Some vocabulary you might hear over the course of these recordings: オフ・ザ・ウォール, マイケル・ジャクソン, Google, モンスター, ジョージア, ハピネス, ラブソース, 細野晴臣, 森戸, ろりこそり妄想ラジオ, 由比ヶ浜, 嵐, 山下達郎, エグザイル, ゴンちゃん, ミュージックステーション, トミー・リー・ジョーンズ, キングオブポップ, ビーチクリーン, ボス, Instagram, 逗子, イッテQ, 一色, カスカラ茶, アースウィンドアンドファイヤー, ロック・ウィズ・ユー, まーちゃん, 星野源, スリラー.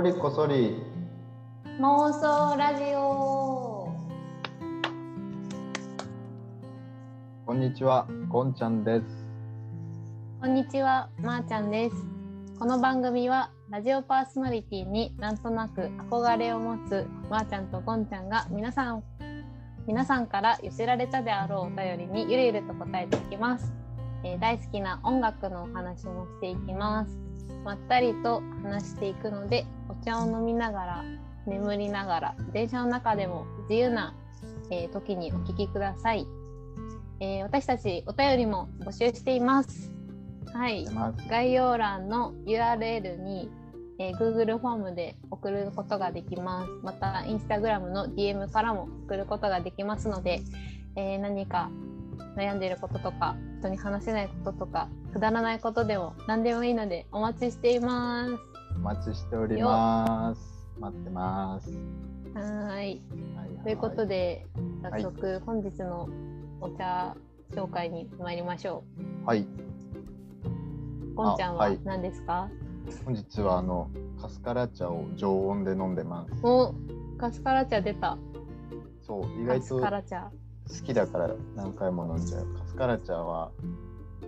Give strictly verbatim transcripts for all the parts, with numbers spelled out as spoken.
ろりこそり妄想ラジオ。こんにちは、ゴンちゃんです。こんにちは、まーちゃんです。この番組はラジオパーソナリティになんとなく憧れを持つまーちゃんとゴンちゃんが皆さん皆さんから寄せられたであろうお便りにゆるゆると答えていきます。えー、大好きな音楽のお話もしていきます。まったりと話していくので、お茶を飲みながら、眠りながら、電車の中でも自由な、えー、時にお聞きください。えー、私たちお便りも募集しています。はい、概要欄の ユーアールエル に、えー、Google フォームで送ることができます。また Instagram の ディーエム からも送ることができますので、えー、何か悩んでいることとか、人に話せないこととか、くだらないことでも何でもいいのでお待ちしています。お待ちしております。待ってます。はーい、はいはい、ということで早速、はい、本日のお茶紹介に参りましょう。はい、ゴンちゃんは何ですか？はい、本日はあのカスカラ茶を常温で飲んでます。お、カスカラ茶出た。そう、意外と好きだから何回も飲んじゃう。カスカラ茶は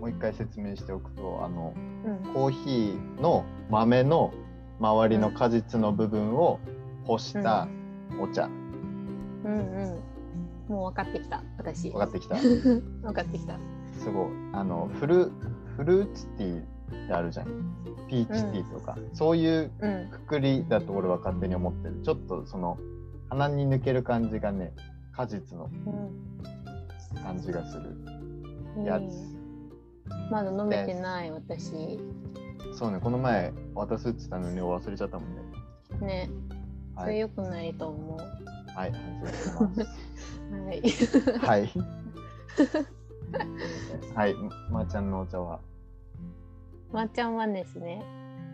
もう一回説明しておくと、あの、うん、コーヒーの豆の周りの果実の部分を干したお茶。うん、うん、うん、もう分かってきた。私分かってきた分かってきた。すごい、あのフル、フルーツティーってあるじゃん。ピーチティーとか、うん、そういうくくりだと俺は勝手に思ってる。ちょっとその鼻に抜ける感じがね、果実の感じがするやつ、うん、まだ飲めてない私。そうね、この前渡すって言ったのに忘れちゃったもんね。ね、はい、それ良くないと思う。はい、反省しますはいはいはい。まーちゃんのお茶は？まーちゃんはですね、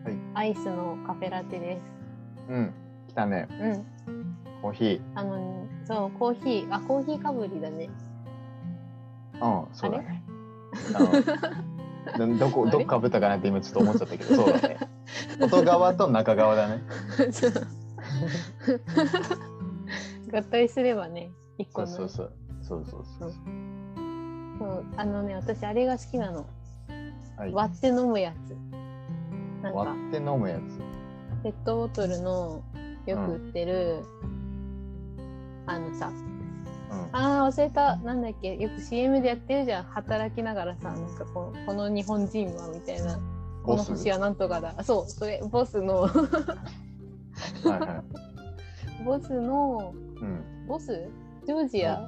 はい、アイスのカフェラテです。うん、来たね。うん、コーヒー、あの、そう、コーヒー、あ、コーヒーかぶりだね。うん、そうだね。あのどこ、どこかぶったかなって今ちょっと思っちゃったけど、そうだね。外側と中側だね。合体すればね、一個の。そうそうそうそうそうそう。そう、あのね、私あれが好きなの。はい、割って飲むやつ。なんか割って飲むやつ。ペットボトルのよく売ってる。うん、あのさ、うん、あー忘れた、なんだっけ、よく シーエム でやってるじゃん、働きながらさ、なんかこう、この日本人はみたいな、この星はなんとかだ、そう、それボスのはい、はい、ボスの、うん、ボスジョージア、う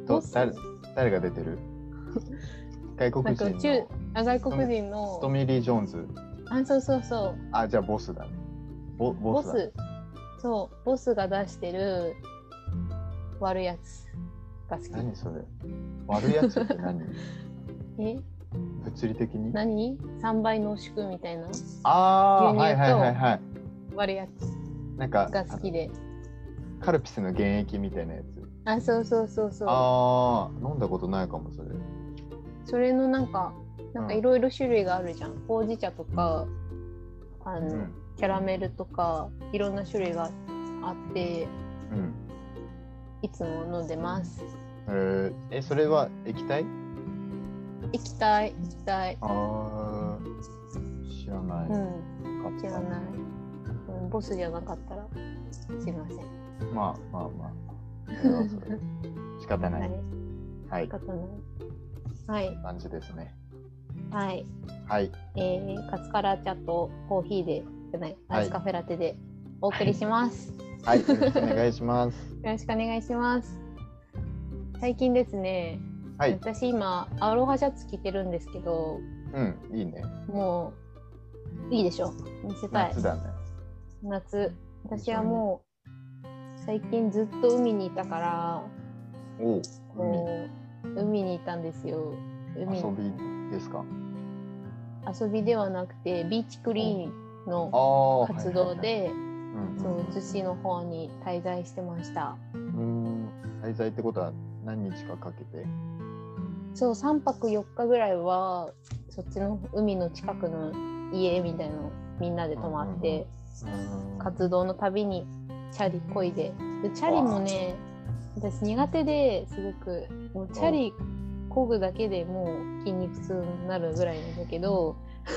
ん、ボス誰、誰が出てる外国人の中あ外国人のストミリー・ジョーンズ。あ、そうそうそう。あ、じゃあボスだね。 ボ, ボスだ、ね、ボス、そう、ボスが出してる割るやつが好き。何それ、割るやつって何え、物理的に何、さんばい濃縮みたいな。ああ、はいはいはいはい。割るやつなんかが好きで、カルピスの原液みたいなやつ。あ、そうそうそうそう。ああ、飲んだことないかもそれ。それのなんかなんかいろいろ種類があるじゃん、うん、ほうじ茶とか、あの、うん、キャラメルとかいろんな種類があって、うん、いつも飲んでます。えー、え、それは液体？液体、液体。あ、知らない、うん、知らない、うん、ボスじゃなかったらすいません。まあまあまあ、それはそれ仕方ない、はい、仕方ない、はい、感じですね。はい、はい、えー、カスカラ茶とコーヒーでアイスカフェラテでお送りします。はい、はい、よろしくお願いします。よろしくお願いします。最近ですね、はい、私今アロハシャツ着てるんですけど、うん、いいね。もういいでしょ。見せたい。夏だね。夏。私はもう最近ずっと海にいたから、お、海、海にいたんですよ。海。遊びですか？遊びではなくてビーチクリーンの活動で、逗子の方に滞在してました。うーん、滞在ってことは何日かかけて？そう、さんぱくよっかぐらいはそっちの海の近くの家みたいなのみんなで泊まって、うん、活動のたびにチャリこいで、でチャリもね私苦手ですごくもうチャリこぐだけでもう筋肉痛になるぐらいなんだけどチ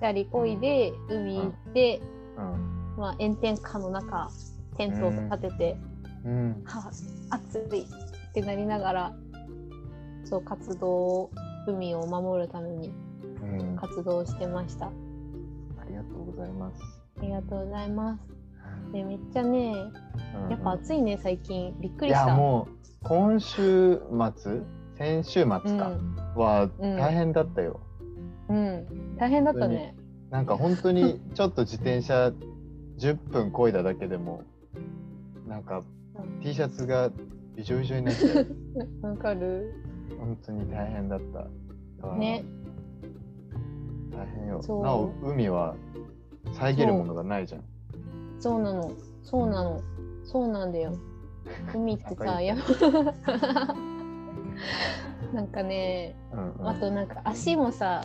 ャリこいで海行って、うんうん、まあ、炎天下の中テントを立てて、うん、は暑いってなりながらそう活動を海を守るために活動してました、うん、ありがとうございますありがとうございますでめっちゃねやっぱ暑いね最近びっくりした、うん、いやもう今週末先週末か、うん、は大変だったよ、うんうん、大変だったねなんか本当にちょっと自転車じゅっぷん漕いだだけでもなんか T シャツがびしょびしょになっちゃうわかる本当に大変だったね大変よなお海は遮るものがないじゃんそ う, そうなのそうなのそうなんだよ海ってさやなんかね、うんうん、あとなんか足もさ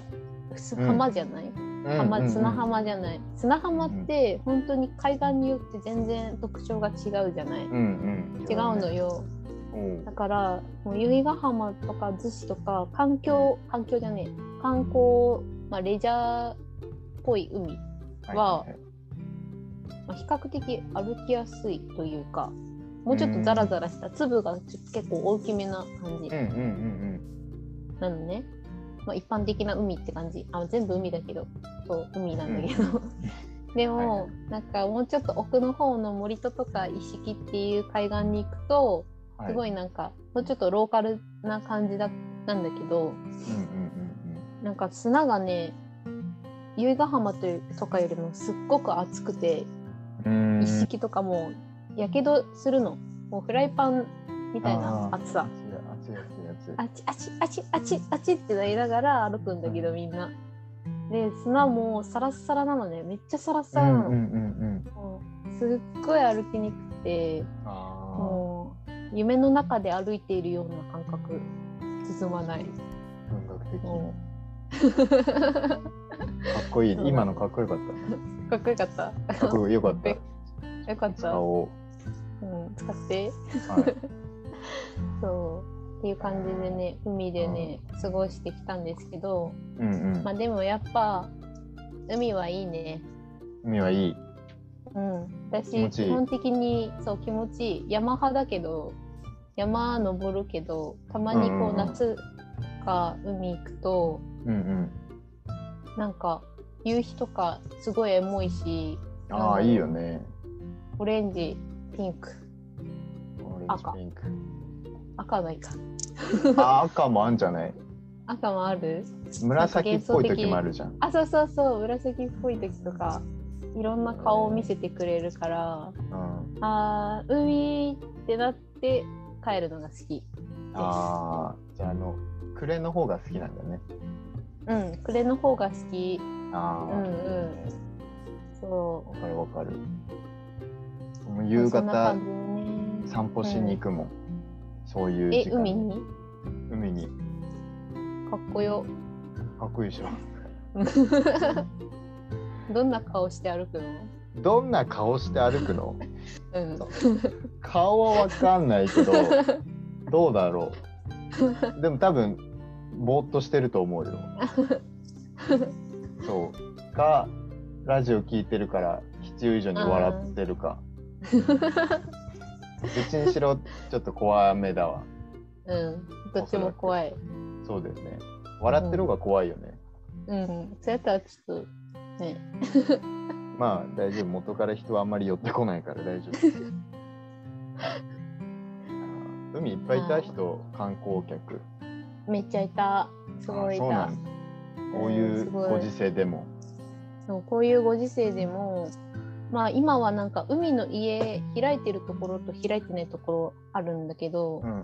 浜じゃない、うん、浜砂浜じゃない、うんうんうん、砂浜って本当に海岸によって全然特徴が違うじゃない、うんうん、違うのよ、うん、だからもう由比ヶ浜とか逗子とか環境環境じゃねえ観光、まあ、レジャーっぽい海は、はいはいはいまあ、比較的歩きやすいというかもうちょっとザラザラした粒が結構大きめな感じ、うんうんうんうん、なのね、まあ、一般的な海って感じあ全部海だけどそう海なんだけど、うん、でも、はい、なんかもうちょっと奥の方の森戸とか一色っていう海岸に行くとすごいなんか、はい、もうちょっとローカルな感じだなんだけど、うんうんうん、なんか砂がね由比ヶ浜というとかよりもすっごく熱くて一色とかもやけどするのもうフライパンみたいな熱さあちあちあちあちあちってなりながら歩くんだけどみんなで砂もサラッサラなのねめっちゃサラッサラなの、うんうんうん、もうすっごい歩きにくくてもう夢の中で歩いているような感覚進まない感覚的かっこいい今のかっこよかった、ね、かっこよかったかっこよかったよかった。うん、使って。はい、そうっていう感じでね、海でね、うん、過ごしてきたんですけど、うんうん、まあでもやっぱ海はいいね。海はいい。うん、私基本的にそう気持ちいい山派だけど、山登るけど、たまにこう夏か海行くと、うんうん、なんか夕日とかすごいエモいし、ああいいよね。オレンジ、ピンク、赤、赤ないかあ赤もあんじゃない赤もある紫っぽい時もあるじゃんあ、そうそうそう、紫っぽい時とかいろんな顔を見せてくれるから、うん、あー、海ってなって帰るのが好きですあー、じゃああの、暮れの方が好きなんだねうん、暮れの方が好きあー、うんうんそうわかるわかる夕方、ね、散歩しに行くもん、うん、そういう時間え海に海にかっこよかっこいいでしょどんな顔して歩くのどんな顔して歩くの、うん、顔はわかんないけどどうだろうでも多分ぼーっとしてると思うよそうかラジオ聞いてるから必要以上に笑ってるかどっちにしろちょっと怖めだわうんどっちも怖いそうだよね笑ってる方が怖いよねうん、うん、そうやったらちょっとねまあ大丈夫元から人はあんまり寄ってこないから大丈夫海いっぱいいた人観光客めっちゃいたすごいいたそうなんこういうご時世でも、うん、そうこういうご時世でもまあ、今はなんか海の家開いてるところと開いてないところあるんだけど、うんうん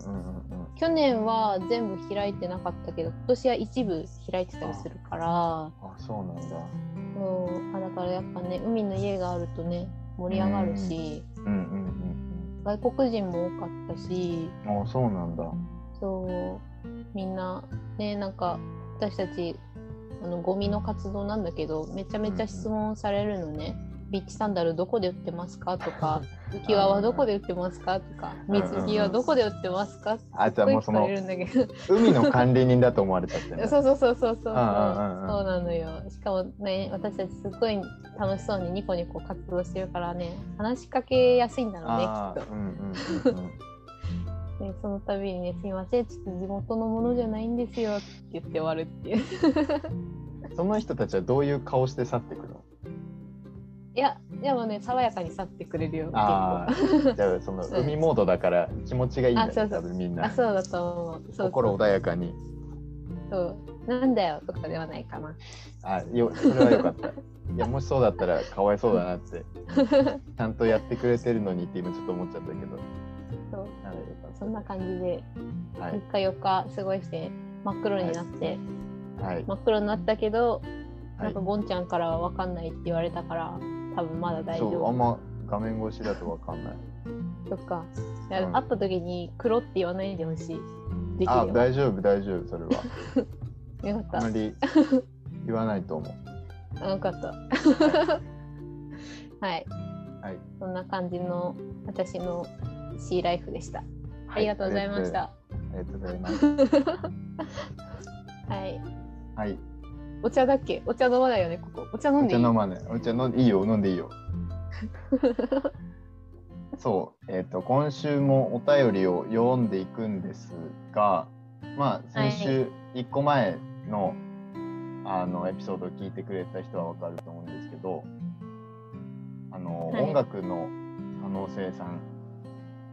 うんうん、去年は全部開いてなかったけど今年は一部開いてたりするからああそうなんだそうあだからやっぱね海の家があるとね盛り上がるし、うんうんうんうん、外国人も多かったしああそうなんだそうみんなねなんか私たちあのゴミの活動なんだけど、めちゃめちゃ質問されるのね、うん、ビーチサンダルどこで売ってますかとか、浮き輪はどこで売ってますかとか、水着はどこで売ってますかってすごい聞かれるんだけど、海の管理人だと思われたってねそうそうそうそうそうそうなのよ。しかもね、私たちすごい楽しそうにニコニコ活動してるからね、話しかけやすいんだろうねきっと、うんうんうんうんね、その度にね、すみません、ちょっと地元のものじゃないんですよって言って終わるっていうその人たちはどういう顔して去ってくるの？いや、でもね、爽やかに去ってくれるよ。ああ、じゃあその海モードだから気持ちがいいんだよ、そうそう多分みんな。あ、そうだと思う。心穏やかに。そう、なんだよとかではないかな。あ、よ、それはよかった。いや、もしそうだったらかわいそうだなって。ちゃんとやってくれてるのにって今ちょっと思っちゃったけど。そうそんな感じでみっかよっか過ごして真っ黒になって、はいはい、真っ黒になったけど、はい、なんかゴンちゃんからは分かんないって言われたから多分まだ大丈夫。そう、あんま画面越しだと分かんないそっか、うん、会った時に黒って言わないでほしい。できるよ。あ、大丈夫大丈夫、それはよかった。あんまり言わないと思うよかったはい、はい、そんな感じの私のシーライフでした。ありがとうございました。ありがとうございます。はい。はい。お茶だっけ？お茶飲まないよねここ。お茶飲んでいい？お茶飲まない。お茶飲んでいいよ、飲んでいいよ。そう、えっと今週もお便りを読んでいくんですが、まあ先週いっこまえの、はい、あのエピソードを聞いてくれた人はわかると思うんですけど、あの、はい、音楽の可能性さん。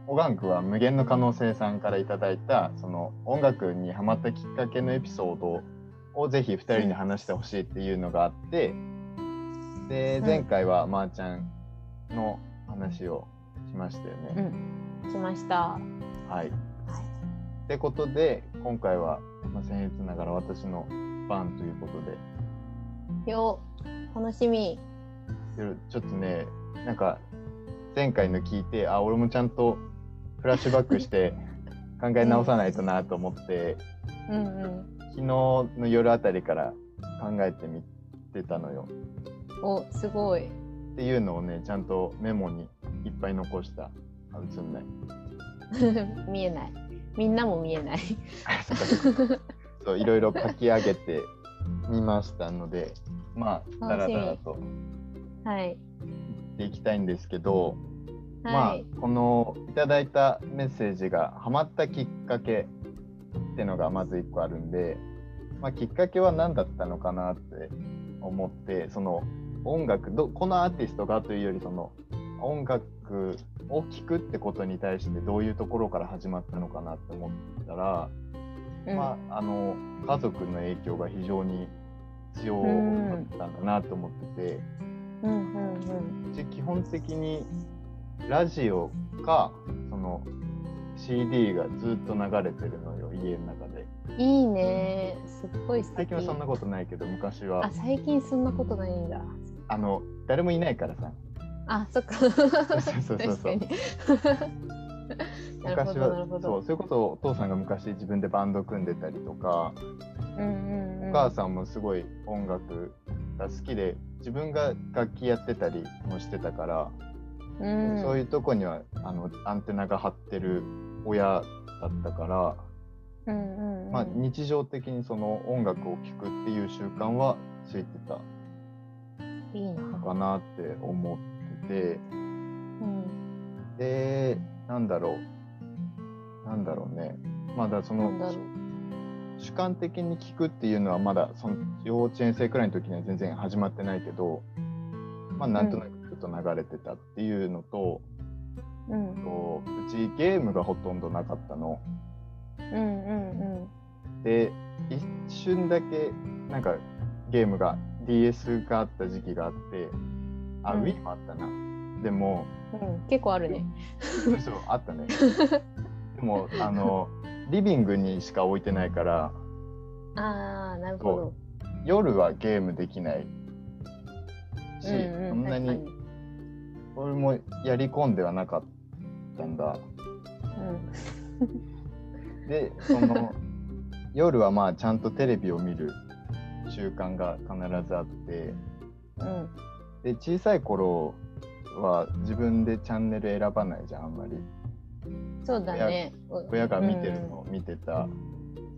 おがんくは無限の可能性さんからいただいたその音楽にハマったきっかけのエピソードをぜひふたりに話してほしいっていうのがあって、で前回はまーちゃんの話をしましたよね、うん、しました、はい、ってことで今回は僭越ながら私の番ということで、よー楽しみ。ちょっとね、なんか前回の聞いて、あ、俺もちゃんとフラッシュバックして考え直さないとなと思って、うんうん、昨日の夜あたりから考えてみてたのよ。お、すごい。っていうのをね、ちゃんとメモにいっぱい残した。あ、映んない。見えない。みんなも見えない。そう、いろいろ書き上げてみましたので、まあダラダラとはい行っていきたいんですけど。まあ、このいただいたメッセージがハマったきっかけってのがまずいっこあるんで、まあ、きっかけは何だったのかなって思って、その音楽どこのアーティストがというよりその音楽を聴くってことに対してどういうところから始まったのかなって思ったら、うんまあ、あの家族の影響が非常に強かったんだなと思ってて、うんうんうん、基本的にラジオかその シーディー がずっと流れてるのよ、家の中で。いいね、すっごい素敵。最近はそんなことないけど昔は。あ、最近そんなことないんだ。あの誰もいないからさ。あ、そっか。そうそうそうそう。昔はそう、そういうことをお父さんが昔自分でバンド組んでたりとか、うんうんうん、お母さんもすごい音楽が好きで自分が楽器やってたりもしてたから。うん、そういうとこにはあのアンテナが張ってる親だったから、うんうんうんまあ、日常的にその音楽を聴くっていう習慣はついてたのかなって思ってて、いいな、うん、でなんだろうなんだろうねまだその主観的に聴くっていうのはまだその幼稚園生くらいの時には全然始まってないけど、まあ、なんとなく、うんと流れてたっていうのと、うん、うちゲームがほとんどなかったの、うんうんうん、で一瞬だけなんかゲームが ディーエス があった時期があってあ、うん、Wii もあったな。でも、うん、結構あるねそうそうあったねでもあのリビングにしか置いてないから、あーなるほど、夜はゲームできないし、うんうん、そんなに俺もやり込んではなかったんだ、うん、でその夜はまあちゃんとテレビを見る習慣が必ずあって、うん、で小さい頃は自分でチャンネル選ばないじゃん、あんまり。そうだね。親が見てるのを見てた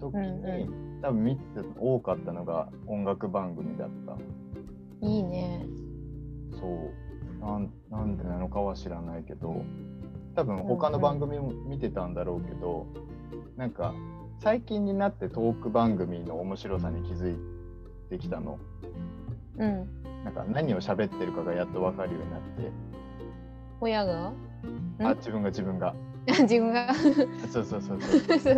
時に、うんうん、多分見て多かったのが音楽番組だった。いいね。そうな ん, なんでなのかは知らないけど、多分他の番組も見てたんだろうけど、うんうん、なんか最近になってトーク番組の面白さに気づいてきたの。うん。なんか何を喋ってるかがやっと分かるようになって。親が？あ、自分が自分が。自分が。そうそうそうそう。そうそ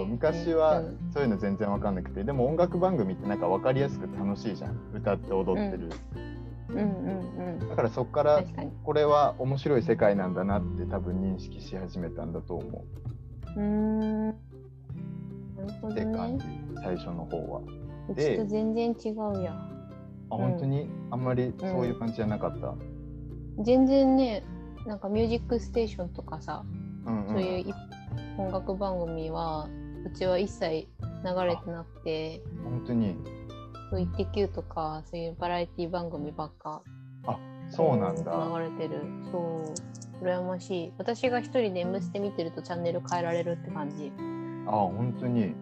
う。昔はそういうの全然分かんなくて、でも音楽番組ってなんか分かりやすくて楽しいじゃん。歌って踊ってる。うん、うん、うんうん。だからそっからこれは面白い世界なんだなって多分認識し始めたんだと思う。うーん。なるほどね。って感じ。最初の方は。うちと全然違うやん。あ、本当に、うん、あんまりそういう感じじゃなかった、うん、全然ね。なんかミュージックステーションとかさ、うんうん、そういう音楽番組はうちは一切流れてなくて。本当にそう、イッテ Q とかそういうバラエティ番組ばっか。あ、そうなんだ、うん、流れてる。そう、羨ましい。私が一人で M ステ見てるとチャンネル変えられるって感じ。あ、本当に。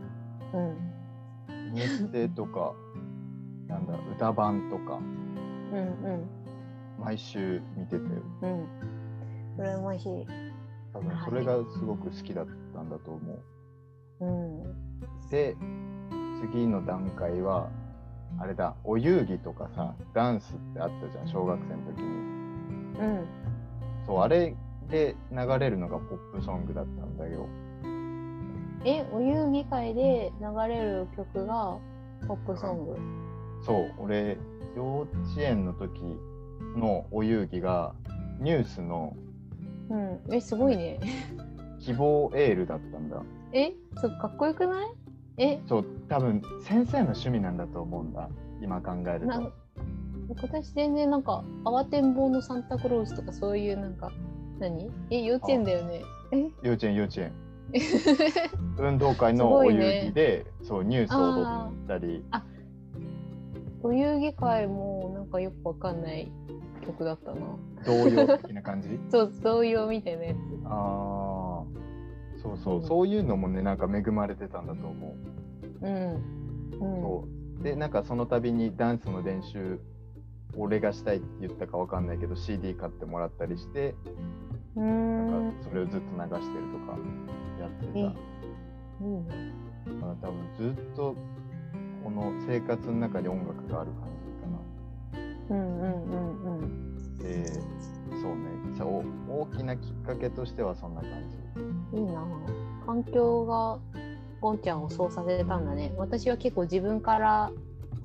うん、 M ステとかなんだ、歌番とか、うんうん、毎週見てたよ。うん、羨ましい。多分それがすごく好きだったんだと思う、うん、で、次の段階はあれだ、お遊戯とかさ、ダンスってあったじゃん、小学生の時に、うん、そう、あれで流れるのがポップソングだったんだよ。え、お遊戯会で流れる曲がポップソング、うん、そう、俺幼稚園の時のお遊戯がニュースの、うん、え、すごいね。希望エールだったんだ。え、そう、かっこよくない？え、そう、多分先生の趣味なんだと思うんだ、今考えると。私全然なんか慌てんぼうのサンタクロースとかそういうなんか何？え、幼稚園だよね。え、幼稚園幼稚園。運動会のお遊戯で、ね、そう、ニュースを踊ったり。あ。お遊戯会もなんかよくわかんない曲だったな。童謡的な感じ？そう、童謡みたいなやつ。ああ、そうそう、うん、そういうのもね、なんか恵まれてたんだと思う。うん。うん、そうで、なんかその度にダンスの練習、俺がしたいって言ったかわかんないけど シーディー 買ってもらったりして、うーん、なんかそれをずっと流してるとかやってた。うん。だから多分ずっと。この生活の中に音楽がある感じかな。うんうんうんうん。えー、そうね。じゃあ大きなきっかけとしてはそんな感じ。いいな。環境がゴンちゃんをそうさせたんだね。私は結構自分から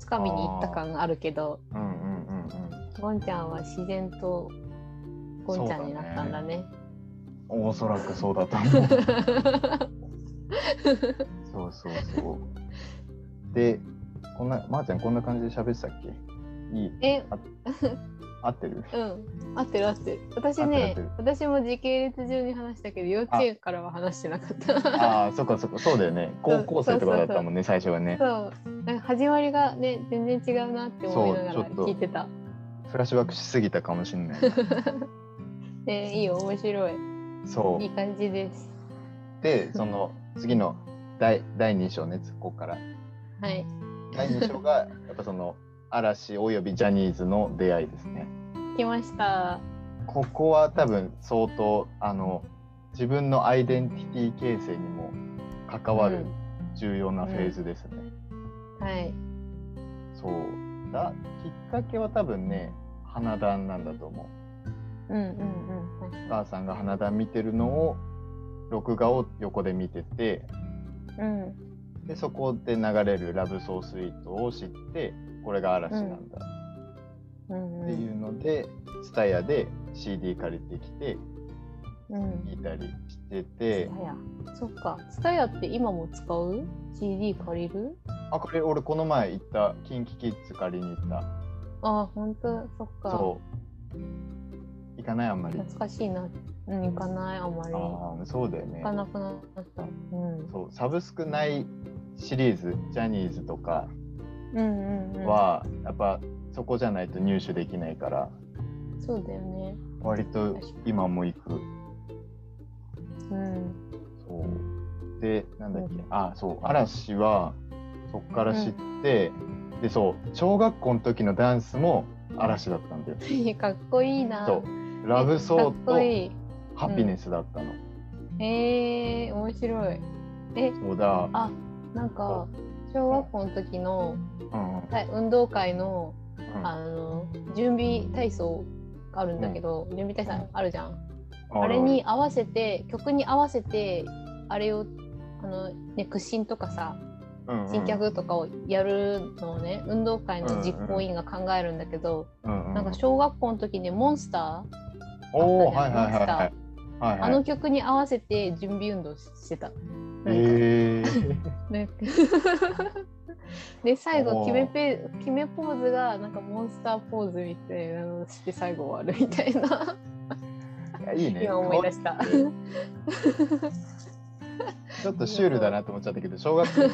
掴みに行った感があるけど、うんうんうんうん、ゴンちゃんは自然とゴンちゃんになったんだね。そうだね。おそらくそうだったんだ。そうそうそう。で、こんな、まーちゃんこんな感じで喋ってたっけ？いい？え、合ってる？うん、合ってる合ってる。私ね、私も時系列順に話したけど幼稚園からは話してなかった。ああ、そっかそっか、そうだよね。高校生とかだったもんね、そうそうそう、最初はね。そう、なんか始まりがね、全然違うなって思いながら聞いてた。フラッシュバックしすぎたかもしれない。え、いいよ、面白い。そう。いい感じです。で、その次の第だいに章ね、ここから。はい、だいに章がやっぱその嵐およびジャニーズの出会いですね。来ました。ここは多分相当あの自分のアイデンティティ形成にも関わる重要なフェーズですね、うんうん、はい。そうだ、きっかけは多分ね、花壇なんだと思う。うんうんうん、はい、お母さんが花壇見てるのを録画を横で見てて、うん、でそこで流れるラブソースイートを知って、これが嵐なんだ、うん、っていうので ツタヤ、うん、で シーディー 借りてきて聴いたりしてて、うん、そっか、ツタヤって今も使う？ シーディー 借りる？あ、これ俺この前行った、 キンキキッズ 借りに行った。あ、ほんと？そっか。そう行かない、あんまり懐かしいな。うん、行かない、あんまり。あ、そうだよね、行かなくなった。うん、そう、サブスクないシリーズ、ジャニーズとか、はやっぱそこじゃないと入手できないから。そうだよね、割と今も行く。うんそうで、なんだっけ、うん、あそう嵐はそっから知って、うん、でそう小学校の時のダンスも嵐だったんだよ。かっこいいな。そうラブソーといいハピネスだったの。うん、えー面白い。えそうだ、あなんか小学校の時の、うんうん、運動会の、うん、あの準備体操があるんだけど、うん、準備体操あるじゃん。あ, あれに合わせて曲に合わせてあれをあの、ね、屈伸とかさ、うんうん、新脚とかをやるのをね運動会の実行委員が考えるんだけど、うんうん、なんか小学校の時にモンスターモンスターあの曲に合わせて準備運動してた。へえ。で最後決めペ決めポーズがなんかモンスターポーズみたいなのをして最後終わるみたいな。いいね、今思い出した。ちょっとシュールだなと思っちゃったけど、小学生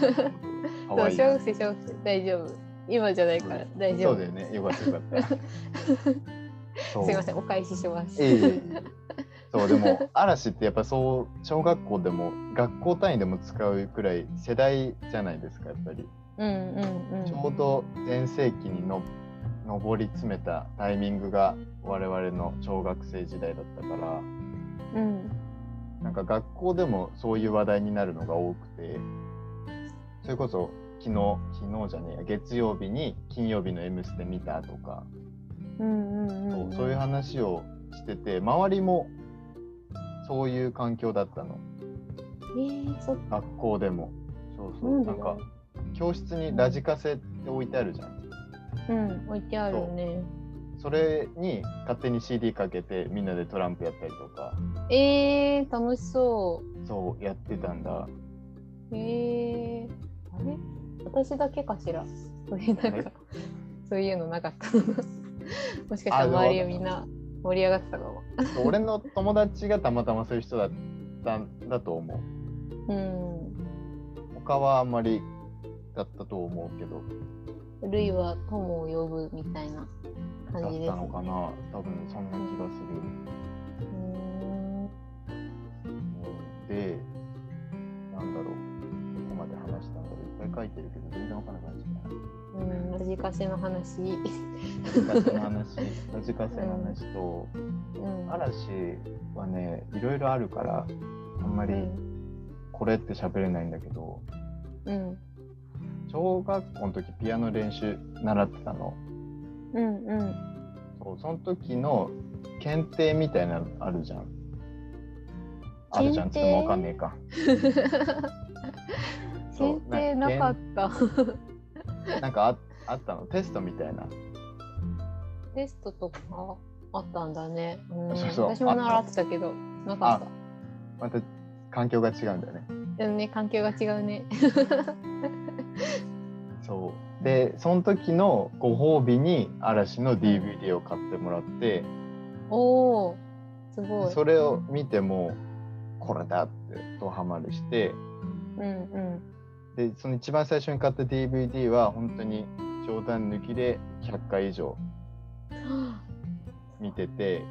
かわいい。小学生、小学生大丈夫。今じゃないから大丈夫。そうだよね、よかったよかった。すいません、お返しします。えー、そうでも嵐ってやっぱそう小学校でも学校単位でも使うくらい世代じゃないですかやっぱり。うんうんうん、ちょうど全盛期にの上り詰めたタイミングが我々の小学生時代だったから、うん、なんか学校でもそういう話題になるのが多くて、それこそ昨日昨日じゃねえや月曜日に金曜日の M ステ見たとか、うんうんうんうん、そう、そういう話をしてて周りもそういう環境だったの、えー、そ学校でもそうそう、うん、なんか教室にラジカセって置いてあるじゃん。うん、置いてあるね。それに勝手に シーディー かけてみんなでトランプやったりとか。えー、楽しそう。そう、やってたんだ。えー、あれ私だけかしら。そういうなんかそういうのなかったのもしかしたら周りはみんな盛り上がってたかも。俺の友達がたまたまそういう人だったんだと思う。うん。他はあんまりだったと思うけど。ルイは友を呼ぶみたいな感じですね。だったのかな、多分そんな気がする。で、なんだろう、ここまで話したんだろう、いっぱい書いてるけど全然わからない。うん、ラジカセの話ラジカセの話ラジカセの話と、うん、嵐はね、いろいろあるからあんまりこれって喋れないんだけど、うん小学校の時ピアノ練習習ってたの。うんうん。そう、その時の検定みたいなのあるじゃん。あるじゃんってもわかんねえか。検定なかった。なんか あ, あったのテストみたいな。テストとかあったんだね。うんそうそう私も習ってたけどなかった。また環境が違うんだよね。でもね環境が違うね。そうでその時のご褒美に嵐の ディーブイディー を買ってもらって、おおすごい。それを見てもこれだってドハマりして、うんうん。でその一番最初に買った ディーブイディー は本当に冗談抜きでひゃっかい以上見てて、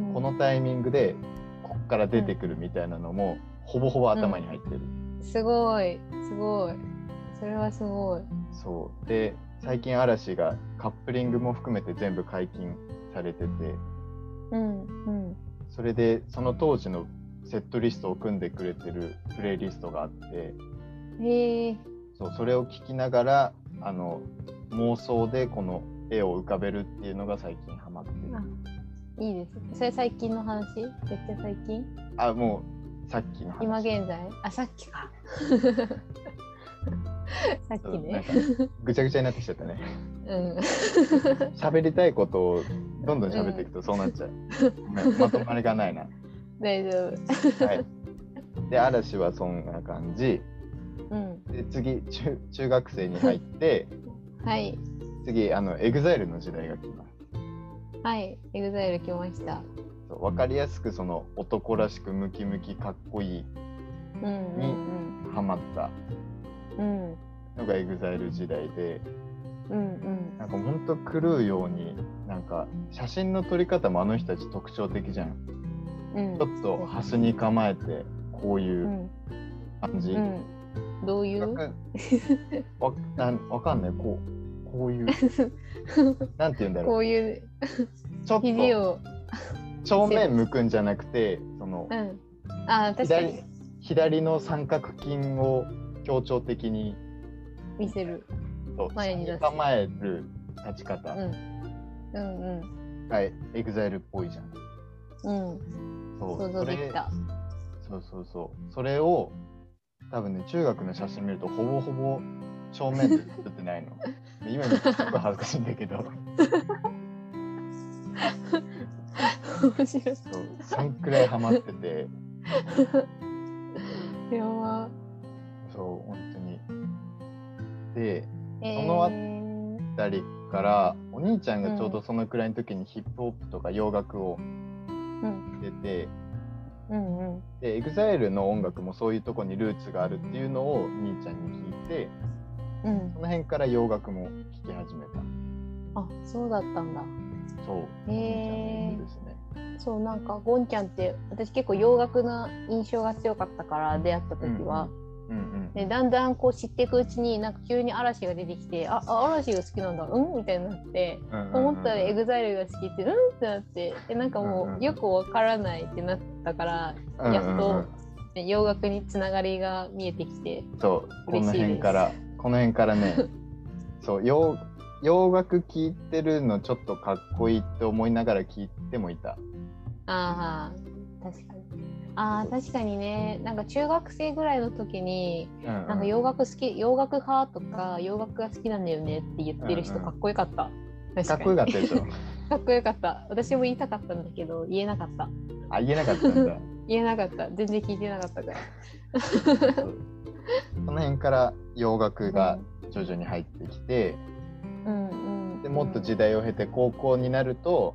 うん、このタイミングでこっから出てくるみたいなのも、うん、ほぼほぼ頭に入ってる。うん、すごいすごい。それはすごい。そうで最近嵐がカップリングも含めて全部解禁されてて、うんうん、それでその当時のセットリストを組んでくれてるプレイリストがあって、へえ。そうそれを聞きながらあの妄想でこの絵を浮かべるっていうのが最近ハマってる。あ、いいです。それ最近の話？めっちゃ最近？あ、もうさっきの話。今現在？あ、さっきか。さっきねぐちゃぐちゃになってきちゃったね喋、うん、りたいことをどんどん喋っていくとそうなっちゃう、うん、まとまりがないな大丈夫、はい、で嵐はそんな感じ、うん、で次 中, 中学生に入ってはい次あの エグザイル の時代が来ます。はい エグザイル 来ました。わかりやすくその男らしくムキムキかっこいいにハマった、うんうんうんうん、のが エグザイル 時代で、うんうん、なんかほんと狂うようになんか写真の撮り方もあの人たち特徴的じゃん、うん、ちょっと端に構えてこういう感じ、うんうん、どういうわ か, わかんないこうこういうなんて言うんだろうこういうちょっと肘を正面向くんじゃなくてその、うん、あ確かに 左, 左の三角筋を強調的に見せる前に出す構える立ち方、うんうんうん、はい エグザイル っぽいじゃん、うん、そう想像できたそ れ, そうそうそうそれを多分ね中学の写真見るとほぼほぼ正面で撮ってないの今見るとすごい恥ずかしいんだけど面白そう。そんくらいハマっててやばそう本当にで、えー、そのあたりからお兄ちゃんがちょうどそのくらいの時にヒップホップとか洋楽を出て、うんうんうん、で エグザイル の音楽もそういうとこにルーツがあるっていうのを兄ちゃんに聞いて、うん、その辺から洋楽も聴き始めた。あ、そうだったんだ。そう、えー、兄ちゃんですね。そうなんかゴンちゃんって私結構洋楽の印象が強かったから出会った時は、うんうん、でだんだんこう知っていくうちになんか急に嵐が出てきてああ嵐が好きなんだうんみたいになって、うんうんうん、と思ったら エグザイル が好きってうんってなってでなんかもうよくわからないってなったから、うんうん、やっと洋楽につながりが見えてきてそうこの辺からこの辺からねそう洋洋楽聴いてるのちょっとかっこいいって思いながら聴いてもいた。ああ確かにあ確かにねなんか中学生ぐらいの時に、うんうん、なんか洋楽好き洋楽派とか洋楽が好きなんだよねって言ってる人かっこよかった、うんうん、か, かっこよかったでしょかっこよかった私も言いたかったんだけど言えなかったあ言えなかったんだ言えなかった全然聞いてなかったからその辺から洋楽が徐々に入ってきて、うんうんうん、でもっと時代を経て高校になると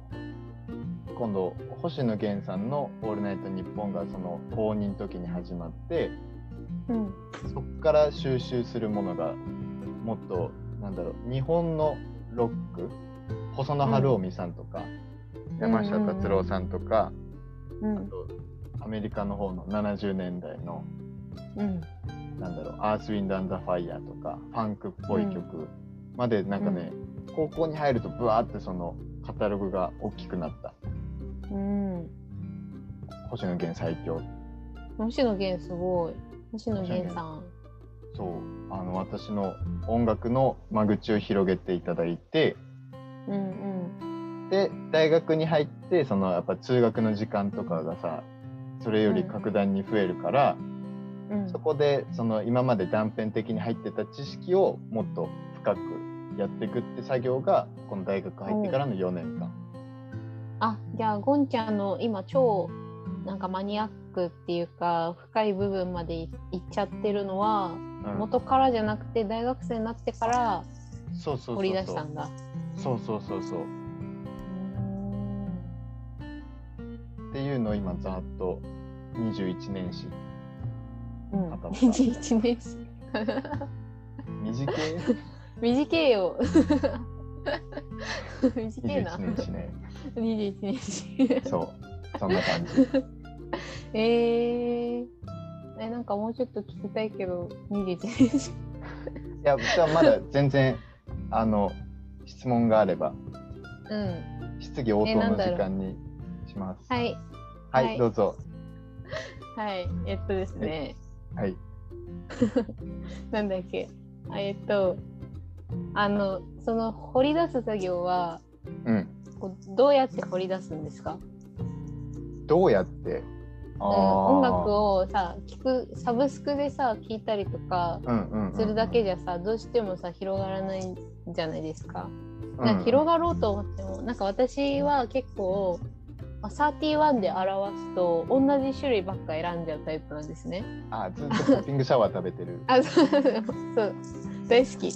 今度星野源さんのオールナイトニッポンがその公認の時に始まって、うん、そっから収集するものがもっとなんだろう日本のロック細野晴臣さんとか、うん、山下達郎さんとか、うん、あとアメリカの方のななじゅうねんだいの、うん、なんだろうアースウィンドアンドファイヤーとかファンクっぽい曲までなんかね、うん、高校に入るとブワーってそのカタログが大きくなった。うん、星野源最強。星野源すごい。星野源さん。そうあの私の音楽の間口を広げていただいて、うんうん、で大学に入ってそのやっぱ通学の時間とかがさそれより格段に増えるから、うん、そこでその今まで断片的に入ってた知識をもっと深くやっていくって作業がこの大学入ってからのよねんかん、うんあ、じゃあゴンちゃんの今超なんかマニアックっていうか深い部分まで い, いっちゃってるのは、うん、元からじゃなくて大学生になってから掘り出したんだ。そうそうそうそう。っていうのを今ざっとにじゅういちねんし、うん、にじゅういちねんし短い短いよ短いなにじゅういちねんしねにじゅういちねんしそうそんな感じえーえなんかもうちょっと聞きたいけどにじゅういちねんしいや僕はまだ全然あの質問があれば、うん、質疑応答の時間にします。はいはい、はい、どうぞ。はいえっとですねはいなんだっけえっとあのその掘り出す作業は、うん、こうどうやって掘り出すんですか？どうやって？あうん、音楽をさ聞くサブスクでさ聞いたりとかするだけじゃさ、うんうんうんうん、どうしてもさ広がらないんじゃないですか？なんか広がろうと思ってもなんか私は結構サーティワンで表すと同じ種類ばっか選んじゃうタイプなんですね。あずっとポッピングシャワー食べてるあそうそう大好き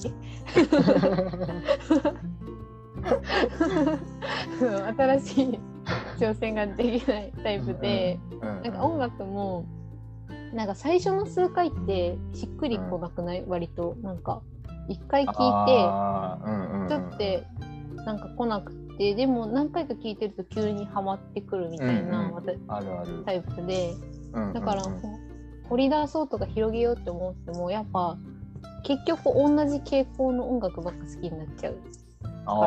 新しい挑戦ができないタイプで、うんうんうん、なんか音楽もなんか最初の数回ってしっくりこなくない？割となんか一回聞いて、うんうんうん、ちょっとなんか来なくて、でも何回か聞いてると急にハマってくるみたいな、うんうん、タイプで、うんうん、だから掘り出そうとか広げようって思ってもやっぱ結局同じ傾向の音楽ばっか好きになっちゃうか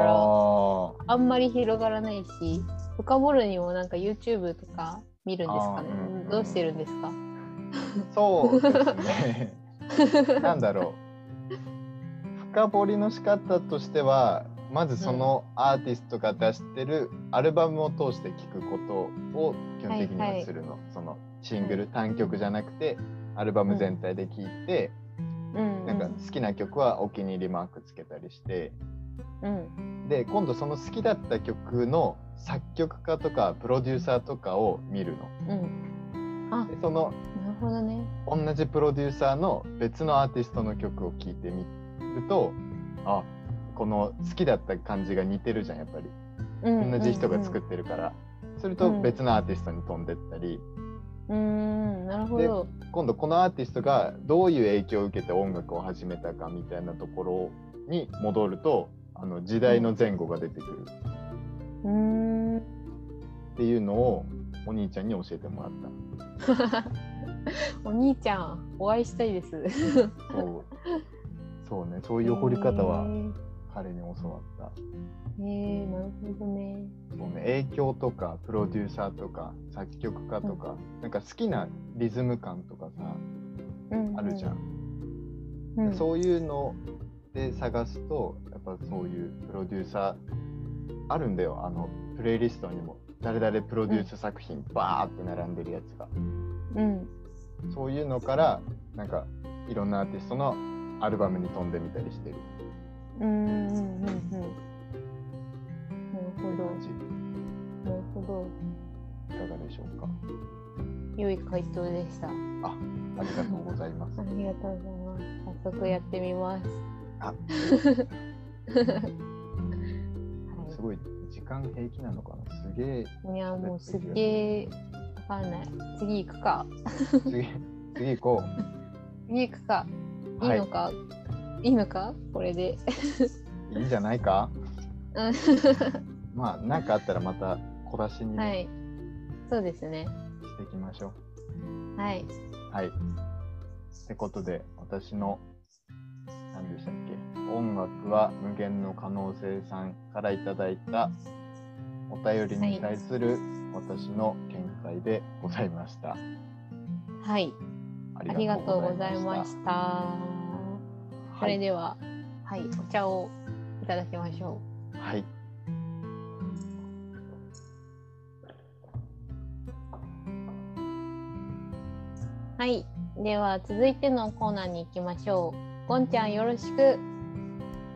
ら、あ, あんまり広がらないし、深掘るにもなんか YouTube とか見るんですかね、うんうん、どうしてるんですか？そうですねなんだろう、深掘りの仕方としてはまずそのアーティストが出してるアルバムを通して聴くことを基本的にはするの、はいはい、そのシングル単曲じゃなくてアルバム全体で聴いて、うん、なんか好きな曲はお気に入りマークつけたりして、うん、で今度その好きだった曲の作曲家とかプロデューサーとかを見るの、うん、あ、そのなるほどね、同じプロデューサーの別のアーティストの曲を聴いてみると、あ、この好きだった感じが似てるじゃん、やっぱり、うん、同じ人が作ってるから、うん、すると別のアーティストに飛んでったり、うーん、なるほど。で今度このアーティストがどういう影響を受けて音楽を始めたかみたいなところに戻ると、あの時代の前後が出てくる、うん、っていうのをお兄ちゃんに教えてもらったお兄ちゃんお会いしたいですそう、そうね、そういう掘り方は彼に教わった。えー、なるほどね。そうね、影響とかプロデューサーとか作曲家とか、うん、なんか好きなリズム感とかさ、うん、あるじゃん、うん、そういうので探すとやっぱそういうプロデューサーあるんだよ、あのプレイリストにも誰々プロデュース作品バーって並んでるやつが、うん、そういうのからなんかいろんなアーティストのアルバムに飛んでみたりしてる。うんうんうんうん、なるほど、なるほど。いかがでしょうか。良い回答でした。あ、ありがとうございます。ありがとうございます。早速やってみます。あ、すごい時間平気なのかな。すげえ。いやもうすげえわかんない。次行くか。次次行こう。次行くか。いいのか。はいいいのかこれでいいんじゃないかまあ何かあったらまた小出しに、ね、はい、そうですね、していきましょう。はいはい、ってことで私の何でしたっけ、音楽は無限の可能性さんからいただいたお便りに対する私の見解でございました。はい、はい、ありがとうございました。それでは、はいはい、お茶をいただきましょう。はい。はい、では続いてのコーナーに行きましょう。ゴンちゃんよろしく。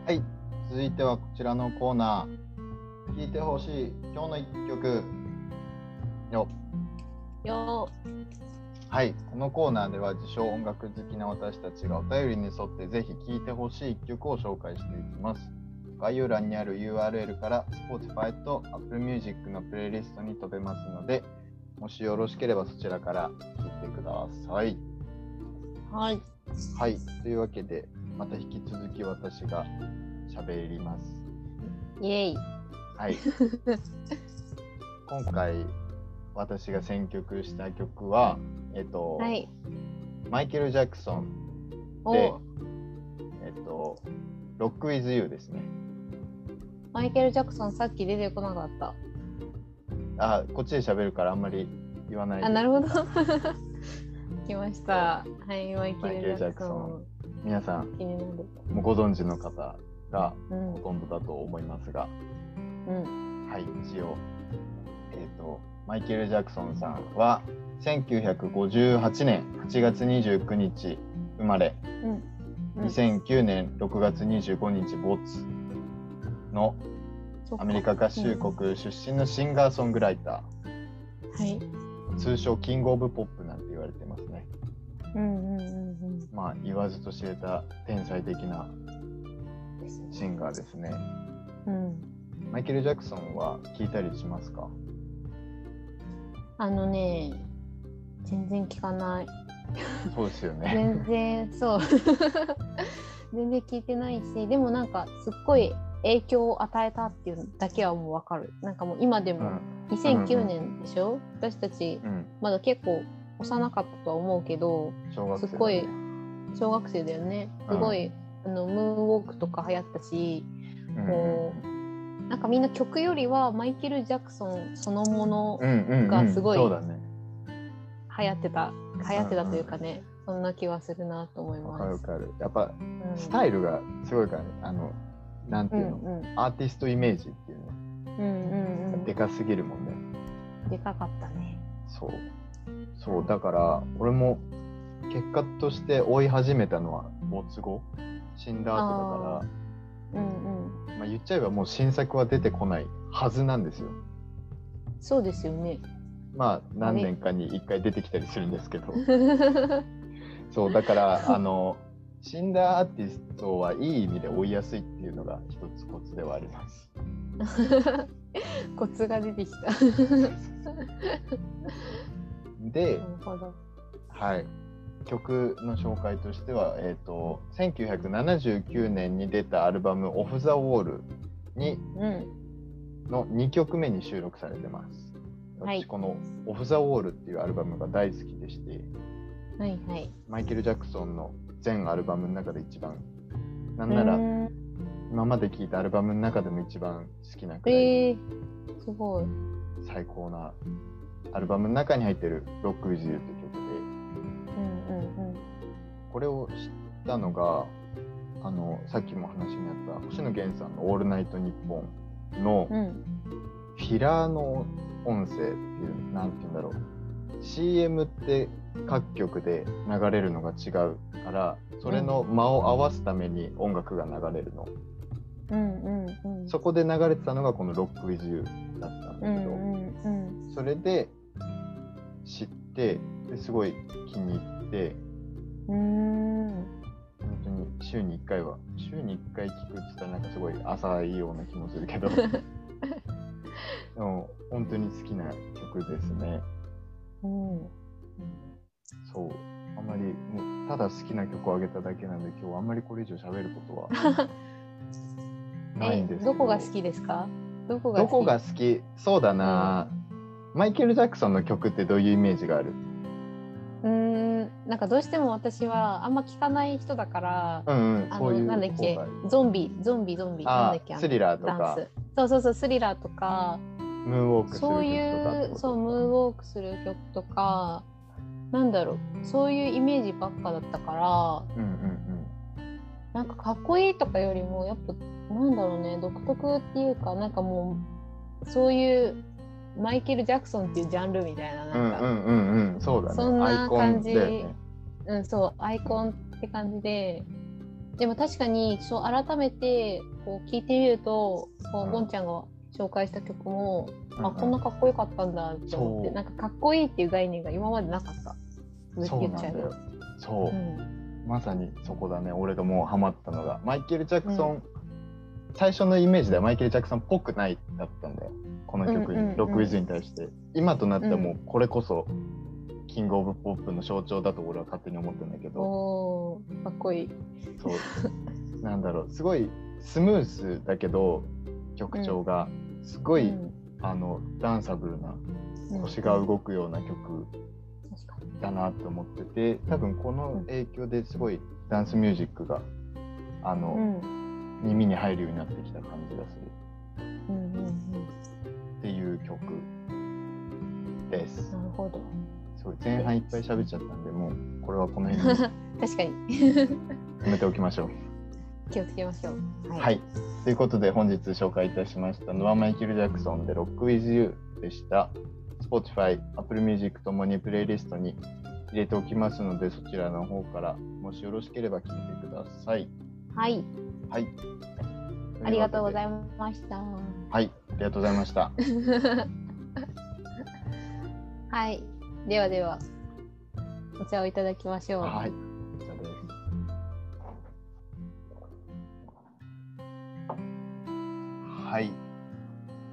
はい、続いてはこちらのコーナー。聴いてほしい今日の一曲。よ。よ。はい、このコーナーでは自称音楽好きな私たちがお便りに沿ってぜひ聴いてほしいいっきょくを紹介していきます。概要欄にある ユーアールエル から Spotify と Apple Music のプレイリストに飛べますので、もしよろしければそちらから聴いてください。はい。はい、というわけでまた引き続き私が喋ります。イエイ。はい。今回私が選曲した曲はえっとはい、マイケル・ジャクソンで、えっと、ロック・ウィズ・ユーですね。マイケル・ジャクソンさっき出てこなかった。あ、こっちで喋るからあんまり言わない。あ、なるほど来ました。はい、マイケル・ジャクソン、皆さんもご存知の方がほとんどだと思いますが、うん、はい、一応、えっと、マイケル・ジャクソンさんはせんきゅうひゃくごじゅうはちねんはちがつにじゅうくにち生まれ、うんうん、にせんきゅうねんろくがつにじゅうごにち没のアメリカ合衆国出身のシンガーソングライター、はい、通称キングオブポップなんて言われてますね、うんうんうんうん、まあ言わずと知れた天才的なシンガーですね、うん、マイケル・ジャクソンは聞いたりしますか？あのね、全然聞かない。そうですよね。全然そう全然聞いてないし、でもなんかすっごい影響を与えたっていうだけはもうわかる。なんかもう今でもにせんきゅうねんでしょ、うん、私たちまだ結構幼かったとは思うけど、うん、すっごい小学生だよね、うん、すごいあのムーンウォークとか流行ったし、うん、こうなんかみんな曲よりはマイケル・ジャクソンそのものがすごい流行ってた、流行ってたというかね、うんうん、そんな気はするなと思います。わかるわかる。やっぱ、うん、スタイルがすごいからね、あのなんていうの、うんうん、アーティストイメージっていうの、うんうんうん、でかすぎるもんね。でかかったね。そうそう、だから俺も結果として追い始めたのは没後、死んだ後だから、うんうん、まあ、言っちゃえばもう新作は出てこないはずなんですよ。そうですよね。まあ何年かにいっかい出てきたりするんですけどそうだからあの死んだアーティストはいい意味で追いやすいっていうのが一つコツではありますコツが出てきたで、はい、曲の紹介としては、えーと、せんきゅうひゃくななじゅうきゅうねんに出たアルバムオフ・ザ・ウォールに、うん、のにきょくめに収録されてます、はい、私このオフ・ザ・ウォールっていうアルバムが大好きでして、はいはい、マイケル・ジャクソンの全アルバムの中で一番、なんなら今まで聴いたアルバムの中でも一番好きなくらい、えー、すごい最高なアルバムの中に入ってるロック・ウィズ・ユーって曲で、これを知ったのがあのさっきも話にあった星野源さんのオールナイトニッポンのフィラーの音声っていう、うん、なんて言うんだろう、 シーエム って各局で流れるのが違うからそれの間を合わすために音楽が流れるの、うんうんうん、そこで流れてたのがこの Rock with You だったんだけど、うんうんうん、それで知ってですごい気に入って、うーん、本当に週にいっかいは、週にいっかい聞くって言ったらなんかすごい浅いような気もするけどでも本当に好きな曲ですね、うん、そう、あまりもうただ好きな曲をあげただけなんで今日あんまりこれ以上喋ることはないんですけどどこが好きですか？どこが好き？どこが好き？そうだな、うん、マイケル・ジャクソンの曲ってどういうイメージがある？なんかどうしても私はあんま聞かない人だから、うんうん、あのなんだっけ、ゾンビゾンビゾンビなんだっけ、スリラーとか、そうそうそうスリラーとか、ムーンウォークする曲とか、そういうそうムーンウォークする曲とか、なんだろう、そういうイメージばっかだったから、うんうんうん、なんかかっこいいとかよりもやっぱなんだろうね、独特っていうかなんかもうそういうマイケル・ジャクソンっていうジャンルみたいな、なんか、うんうんうんうん、そうだね、そんな感じ、ね、うん、そうアイコンって感じで、でも確かにそう改めてこう聞いてみると、こう、うん、ゴンちゃんが紹介した曲も、うん、あこんなかっこよかったんだって思って、うん、なんかかっこいいっていう概念が今までなかった。そうなんだよ。そう、うん、まさにそこだね。俺がもうハマったのがマイケル・ジャクソン、うん、最初のイメージではマイケル・ジャクソンっぽくないだったんだよ。この曲に、うんうんうん、ロックウィズに対して。今となってはもうこれこそキングオブポップの象徴だと俺は勝手に思ってるんだけど、おー、かっこいい。そうなんだろう、すごいスムースだけど曲調がすごい、うん、あのダンサブルな、腰が動くような曲だなと思ってて、多分この影響ですごいダンスミュージックがあの、うん、耳に入るようになってきた感じがする、うんうんうんっていう曲です。なるほど。すごい前半いっぱい喋っちゃったんで、もうこれはこの辺に確かに止めておきましょう。気をつけましょう。はい、はい、ということで本日紹介いたしましたのはマイケル・ジャクソンで Rock with You でした。Spotify、Apple Music ともにプレイリストに入れておきますので、そちらの方からもしよろしければ聞いてください。はい。はい。ありがとうございました。はい。ありがとうございましたはい、ではではお茶をいただきましょう。はい、お茶です。はい、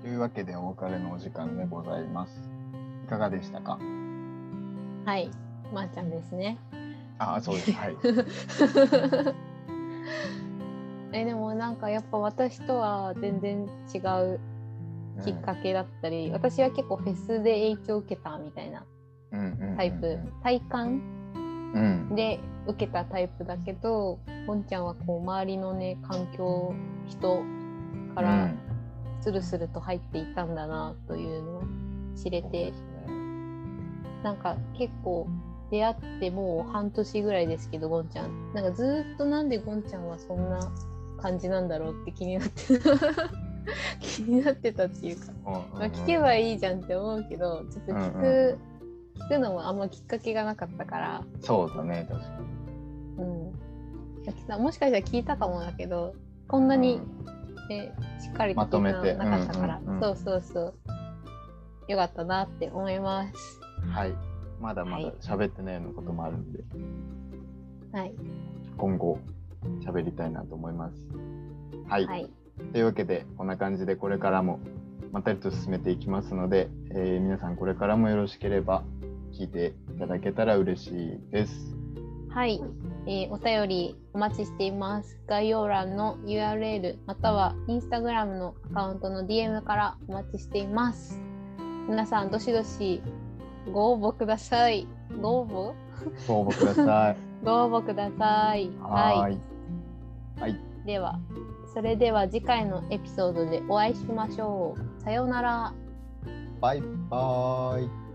というわけでお別れのお時間でございます。いかがでしたか？はい、まーちゃんですね。あ、そうです、はいえでもなんかやっぱ私とは全然違うきっかけだったり、うん、私は結構フェスで影響を受けたみたいなタイプ、うんうんうん、体感で受けたタイプだけど、ボンちゃんはこう周りのね環境人からスルスルと入っていたんだなというのを知れて、うん、なんか結構出会ってもう半年ぐらいですけど、ゴンちゃんなんかずっとなんでゴンちゃんはそんな感じなんだろうって気になってた気になってたっていうか、うんうんうん、まあ、聞けばいいじゃんって思うけど、ちょっと聞く、うんうん、聞くのもあんまきっかけがなかったから。そうだね、確かに、うん、やきさんもしかしたら聞いたかもだけど、こんなに、うん、えしっかりと聞いたのなかったから、うんうんうん、そうそうそうよかったなって思います。はい、まだまだ喋ってないようなこともあるんで、はい、今後喋りたいなと思います。はい、はい、というわけでこんな感じでこれからもまたりと進めていきますので、えー、皆さんこれからもよろしければ聞いていただけたら嬉しいです。はい、えー、お便りお待ちしています。概要欄の ユーアールエル または Instagram のアカウントの ディーエム からお待ちしています。皆さんどしどしご応募ください。ご応募？ご応募ください。ご応募ください。はい。はい。では、それでは次回のエピソードでお会いしましょう。さようなら。バイバイ。